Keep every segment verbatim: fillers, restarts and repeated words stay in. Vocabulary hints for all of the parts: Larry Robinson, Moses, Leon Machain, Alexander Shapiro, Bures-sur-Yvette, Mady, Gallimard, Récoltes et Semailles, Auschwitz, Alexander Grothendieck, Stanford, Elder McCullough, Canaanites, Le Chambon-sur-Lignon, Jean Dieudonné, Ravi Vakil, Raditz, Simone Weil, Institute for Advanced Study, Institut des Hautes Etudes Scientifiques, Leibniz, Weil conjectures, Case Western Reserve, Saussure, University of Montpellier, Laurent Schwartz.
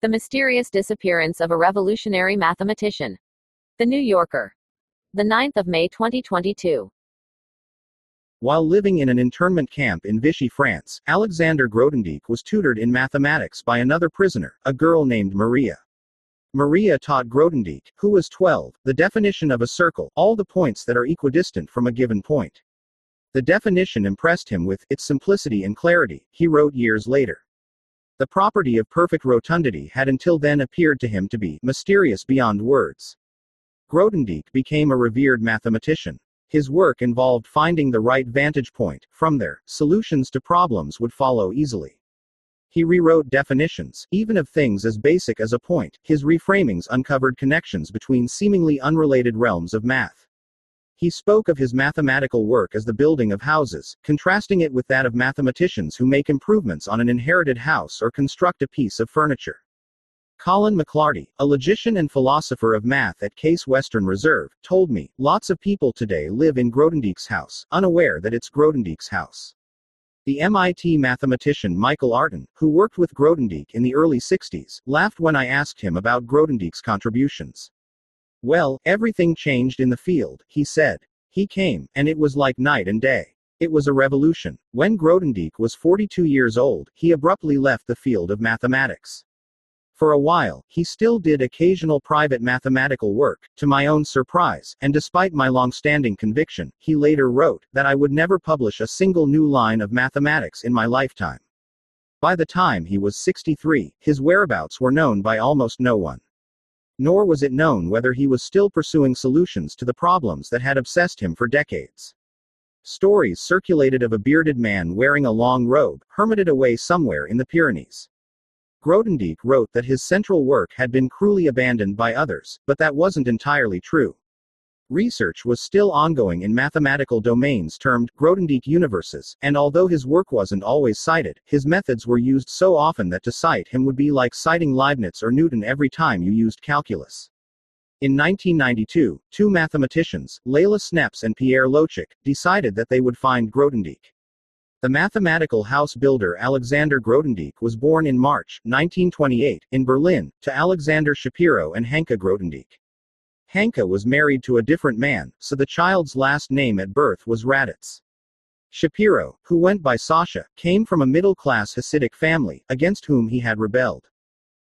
The Mysterious Disappearance of a Revolutionary Mathematician. The New Yorker. the ninth of May twenty twenty-two. While living in an internment camp in Vichy, France, Alexander Grothendieck was tutored in mathematics by another prisoner, a girl named Maria. Maria taught Grothendieck, who was twelve, the definition of a circle, all the points that are equidistant from a given point. The definition impressed him with its simplicity and clarity, he wrote years later. The property of perfect rotundity had until then appeared to him to be mysterious beyond words. Grothendieck became a revered mathematician. His work involved finding the right vantage point. From there, solutions to problems would follow easily. He rewrote definitions, even of things as basic as a point. His reframings uncovered connections between seemingly unrelated realms of math. He spoke of his mathematical work as the building of houses, contrasting it with that of mathematicians who make improvements on an inherited house or construct a piece of furniture. Colin McLarty, a logician and philosopher of math at Case Western Reserve, told me, "Lots of people today live in Grothendieck's house, unaware that it's Grothendieck's house." The M I T mathematician Michael Artin, who worked with Grothendieck in the early sixties, laughed when I asked him about Grothendieck's contributions. "Well, everything changed in the field," he said. "He came, and it was like night and day. It was a revolution." When Grothendieck was forty-two years old, he abruptly left the field of mathematics. For a while, he still did occasional private mathematical work, to my own surprise, and despite my long-standing conviction, he later wrote, that I would never publish a single new line of mathematics in my lifetime. By the time he was sixty-three, his whereabouts were known by almost no one. Nor was it known whether he was still pursuing solutions to the problems that had obsessed him for decades. Stories circulated of a bearded man wearing a long robe, hermited away somewhere in the Pyrenees. Grothendieck wrote that his central work had been cruelly abandoned by others, but that wasn't entirely true. Research was still ongoing in mathematical domains termed Grothendieck universes, and although his work wasn't always cited, his methods were used so often that to cite him would be like citing Leibniz or Newton every time you used calculus. In nineteen ninety-two, two mathematicians, Leila Schneps and Pierre Loechic, decided that they would find Grothendieck. The mathematical house builder Alexander Grothendieck was born in March nineteen twenty-eight, in Berlin, to Alexander Shapiro and Hanka Grothendieck. Hanka was married to a different man, so the child's last name at birth was Raditz. Shapiro, who went by Sasha, came from a middle-class Hasidic family, against whom he had rebelled.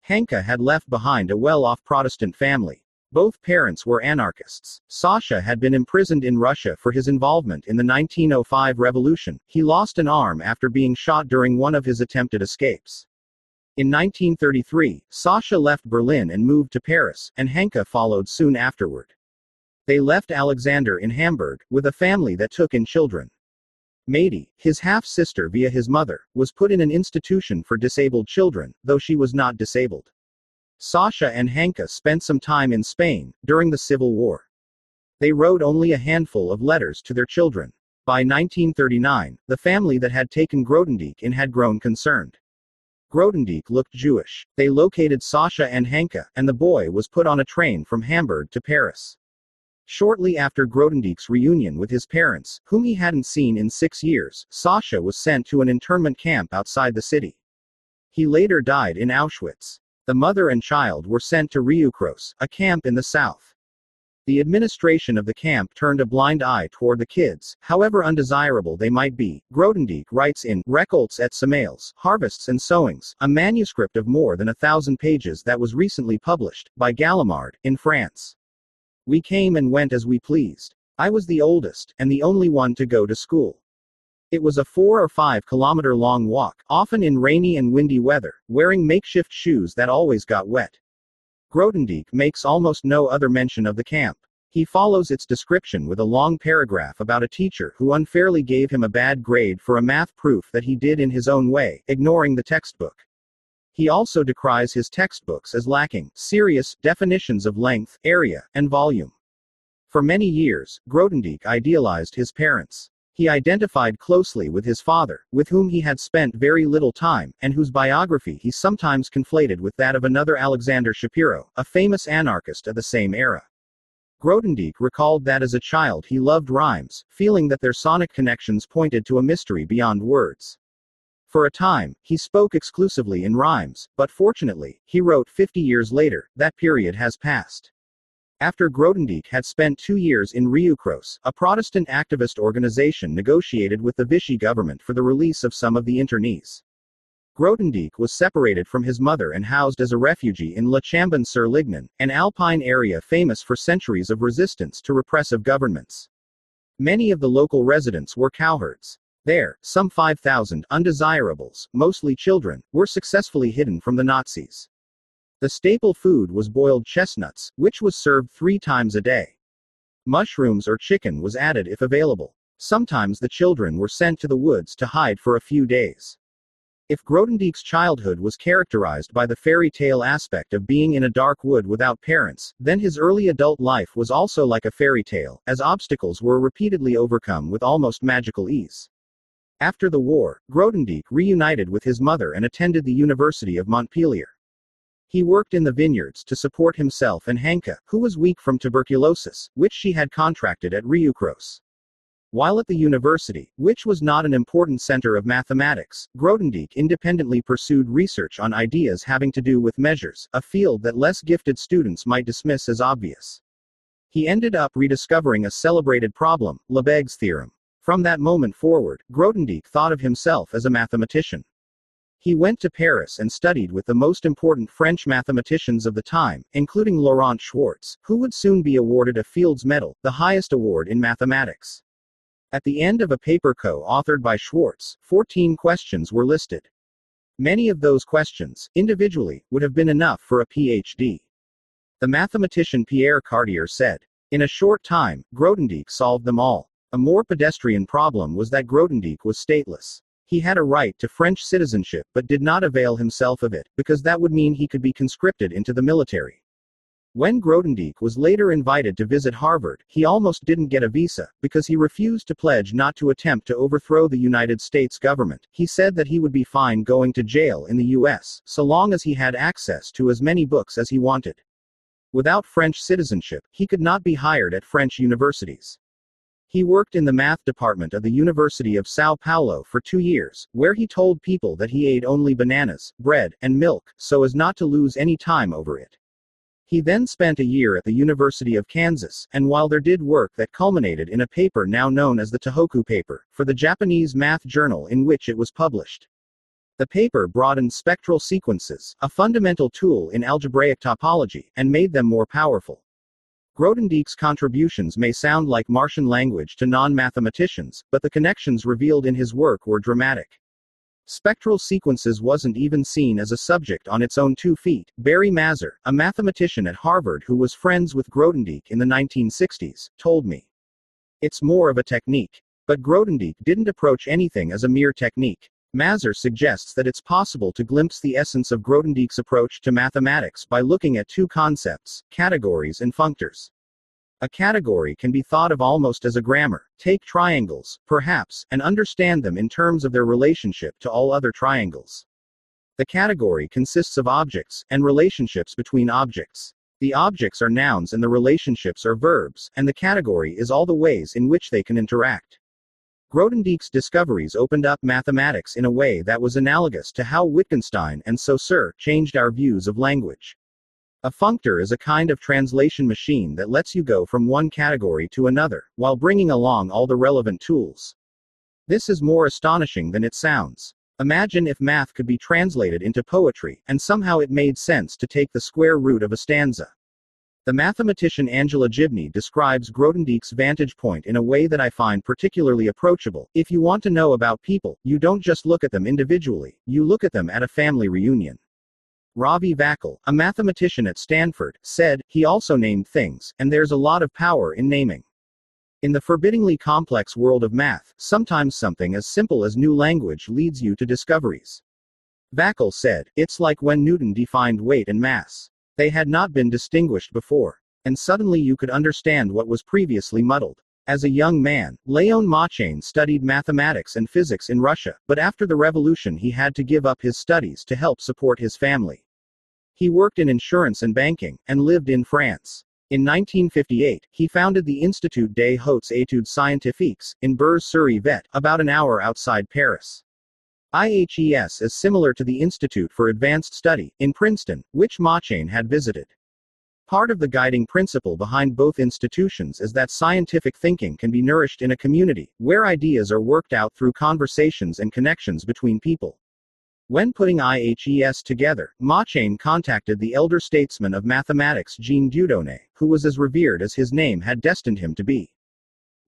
Hanka had left behind a well-off Protestant family. Both parents were anarchists. Sasha had been imprisoned in Russia for his involvement in the nineteen oh five revolution. He lost an arm after being shot during one of his attempted escapes. In nineteen thirty-three, Sasha left Berlin and moved to Paris, and Hanka followed soon afterward. They left Alexander in Hamburg, with a family that took in children. Mady, his half-sister via his mother, was put in an institution for disabled children, though she was not disabled. Sasha and Hanka spent some time in Spain, during the Civil War. They wrote only a handful of letters to their children. By nineteen thirty-nine, the family that had taken Grothendieck in had grown concerned. Grothendieck looked Jewish. They located Sasha and Hanka, and the boy was put on a train from Hamburg to Paris. Shortly after Grothendieck's reunion with his parents, whom he hadn't seen in six years, Sasha was sent to an internment camp outside the city. He later died in Auschwitz. The mother and child were sent to Rieucros, a camp in the south. The administration of the camp turned a blind eye toward the kids, however undesirable they might be. Grothendieck writes in Récoltes et Semailles, Harvests and Sowings, a manuscript of more than a thousand pages that was recently published, by Gallimard, in France. "We came and went as we pleased. I was the oldest, and the only one to go to school. It was a four or five kilometer long walk, often in rainy and windy weather, wearing makeshift shoes that always got wet." Grothendieck makes almost no other mention of the camp. He follows its description with a long paragraph about a teacher who unfairly gave him a bad grade for a math proof that he did in his own way, ignoring the textbook. He also decries his textbooks as lacking serious definitions of length, area, and volume. For many years, Grothendieck idealized his parents. He identified closely with his father, with whom he had spent very little time, and whose biography he sometimes conflated with that of another Alexander Shapiro, a famous anarchist of the same era. Grothendieck recalled that as a child he loved rhymes, feeling that their sonic connections pointed to a mystery beyond words. For a time, he spoke exclusively in rhymes, but fortunately, he wrote fifty years later, that period has passed. After Grothendieck had spent two years in Rieucros, a Protestant activist organization negotiated with the Vichy government for the release of some of the internees. Grothendieck was separated from his mother and housed as a refugee in Le Chambon-sur-Lignon, an alpine area famous for centuries of resistance to repressive governments. Many of the local residents were cowherds. There, some five thousand undesirables, mostly children, were successfully hidden from the Nazis. The staple food was boiled chestnuts, which was served three times a day. Mushrooms or chicken was added if available. Sometimes the children were sent to the woods to hide for a few days. If Grothendieck's childhood was characterized by the fairy tale aspect of being in a dark wood without parents, then his early adult life was also like a fairy tale, as obstacles were repeatedly overcome with almost magical ease. After the war, Grothendieck reunited with his mother and attended the University of Montpellier. He worked in the vineyards to support himself and Hanka, who was weak from tuberculosis, which she had contracted at Rieucros. While at the university, which was not an important center of mathematics, Grothendieck independently pursued research on ideas having to do with measures, a field that less gifted students might dismiss as obvious. He ended up rediscovering a celebrated problem, Lebesgue's theorem. From that moment forward, Grothendieck thought of himself as a mathematician. He went to Paris and studied with the most important French mathematicians of the time, including Laurent Schwartz, who would soon be awarded a Fields Medal, the highest award in mathematics. At the end of a paper co-authored by Schwartz, fourteen questions were listed. Many of those questions, individually, would have been enough for a PhD. The mathematician Pierre Cartier said, "In a short time, Grothendieck solved them all." A more pedestrian problem was that Grothendieck was stateless. He had a right to French citizenship but did not avail himself of it, because that would mean he could be conscripted into the military. When Grothendieck was later invited to visit Harvard, he almost didn't get a visa, because he refused to pledge not to attempt to overthrow the United States government. He said that he would be fine going to jail in the U S, so long as he had access to as many books as he wanted. Without French citizenship, he could not be hired at French universities. He worked in the math department of the University of São Paulo for two years, where he told people that he ate only bananas, bread, and milk, so as not to lose any time over it. He then spent a year at the University of Kansas, and while there did work that culminated in a paper now known as the Tohoku paper, for the Japanese math journal in which it was published. The paper broadened spectral sequences, a fundamental tool in algebraic topology, and made them more powerful. Grothendieck's contributions may sound like Martian language to non-mathematicians, but the connections revealed in his work were dramatic. Spectral sequences wasn't even seen as a subject on its own two feet. Barry Mazur, a mathematician at Harvard who was friends with Grothendieck in the nineteen sixties, told me, "It's more of a technique." But Grothendieck didn't approach anything as a mere technique. Mazur suggests that it's possible to glimpse the essence of Grothendieck's approach to mathematics by looking at two concepts, categories and functors. A category can be thought of almost as a grammar. Take triangles, perhaps, and understand them in terms of their relationship to all other triangles. The category consists of objects, and relationships between objects. The objects are nouns and the relationships are verbs, and the category is all the ways in which they can interact. Grothendieck's discoveries opened up mathematics in a way that was analogous to how Wittgenstein and Saussure changed our views of language. A functor is a kind of translation machine that lets you go from one category to another, while bringing along all the relevant tools. This is more astonishing than it sounds. Imagine if math could be translated into poetry, and somehow it made sense to take the square root of a stanza. The mathematician Angela Gibney describes Grothendieck's vantage point in a way that I find particularly approachable. If you want to know about people, you don't just look at them individually, you look at them at a family reunion. Ravi Vakil, a mathematician at Stanford, said, "He also named things, and there's a lot of power in naming." In the forbiddingly complex world of math, sometimes something as simple as new language leads you to discoveries. Vakil said, "It's like when Newton defined weight and mass. They had not been distinguished before. And suddenly you could understand what was previously muddled." As a young man, Leon Machain studied mathematics and physics in Russia, but after the revolution he had to give up his studies to help support his family. He worked in insurance and banking, and lived in France. In nineteen fifty-eight, he founded the Institut des Hautes Etudes Scientifiques, in Bures-sur-Yvette, about an hour outside Paris. I H E S is similar to the Institute for Advanced Study, in Princeton, which Machin had visited. Part of the guiding principle behind both institutions is that scientific thinking can be nourished in a community, where ideas are worked out through conversations and connections between people. When putting I H E S together, Machin contacted the elder statesman of mathematics Jean Dieudonné, who was as revered as his name had destined him to be.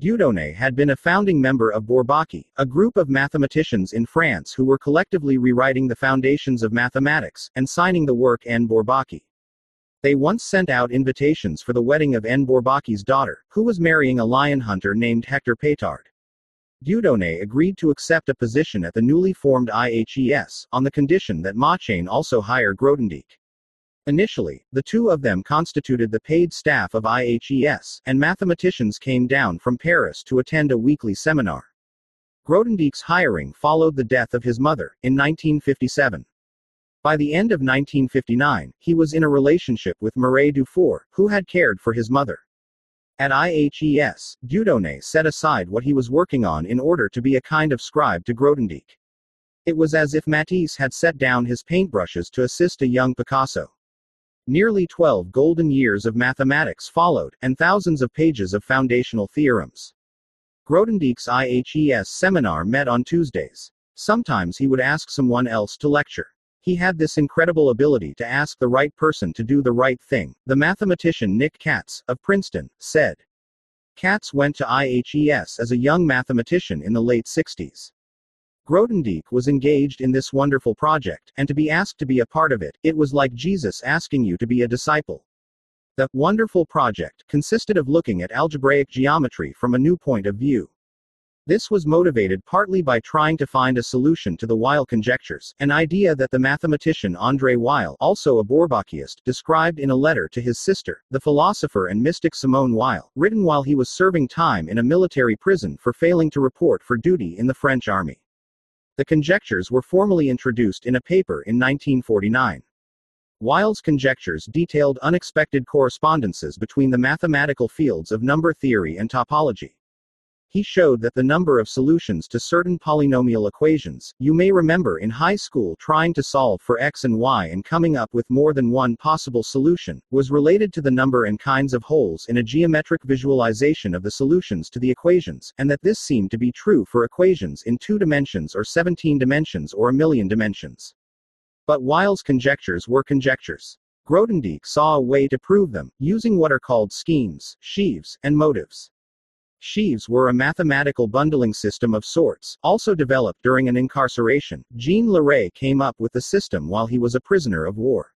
Dieudonné had been a founding member of Bourbaki, a group of mathematicians in France who were collectively rewriting the foundations of mathematics, and signing the work N. Bourbaki. They once sent out invitations for the wedding of N. Bourbaki's daughter, who was marrying a lion hunter named Hector Pétard. Dieudonné agreed to accept a position at the newly formed I H E S, on the condition that Machin also hire Grothendieck. Initially, the two of them constituted the paid staff of I H E S, and mathematicians came down from Paris to attend a weekly seminar. Grothendieck's hiring followed the death of his mother, in nineteen fifty-seven. By the end of nineteen fifty-nine, he was in a relationship with Mireille Dufour, who had cared for his mother. At I H E S, Dieudonné set aside what he was working on in order to be a kind of scribe to Grothendieck. It was as if Matisse had set down his paintbrushes to assist a young Picasso. Nearly twelve golden years of mathematics followed, and thousands of pages of foundational theorems. Grothendieck's I H E S seminar met on Tuesdays. Sometimes he would ask someone else to lecture. He had this incredible ability to ask the right person to do the right thing, the mathematician Nick Katz, of Princeton, said. Katz went to I H E S as a young mathematician in the late sixties. Grothendieck was engaged in this wonderful project, and to be asked to be a part of it, it was like Jesus asking you to be a disciple. The wonderful project consisted of looking at algebraic geometry from a new point of view. This was motivated partly by trying to find a solution to the Weil conjectures, an idea that the mathematician André Weil, also a Bourbakiist, described in a letter to his sister, the philosopher and mystic Simone Weil, written while he was serving time in a military prison for failing to report for duty in the French army. The conjectures were formally introduced in a paper in nineteen forty-nine. Weil's conjectures detailed unexpected correspondences between the mathematical fields of number theory and topology. He showed that the number of solutions to certain polynomial equations, you may remember in high school trying to solve for x and y and coming up with more than one possible solution, was related to the number and kinds of holes in a geometric visualization of the solutions to the equations, and that this seemed to be true for equations in two dimensions or seventeen dimensions or a million dimensions. But Weil's conjectures were conjectures. Grothendieck saw a way to prove them, using what are called schemes, sheaves, and motives. Sheaves were a mathematical bundling system of sorts, also developed during an incarceration. Jean Leray came up with the system while he was a prisoner of war.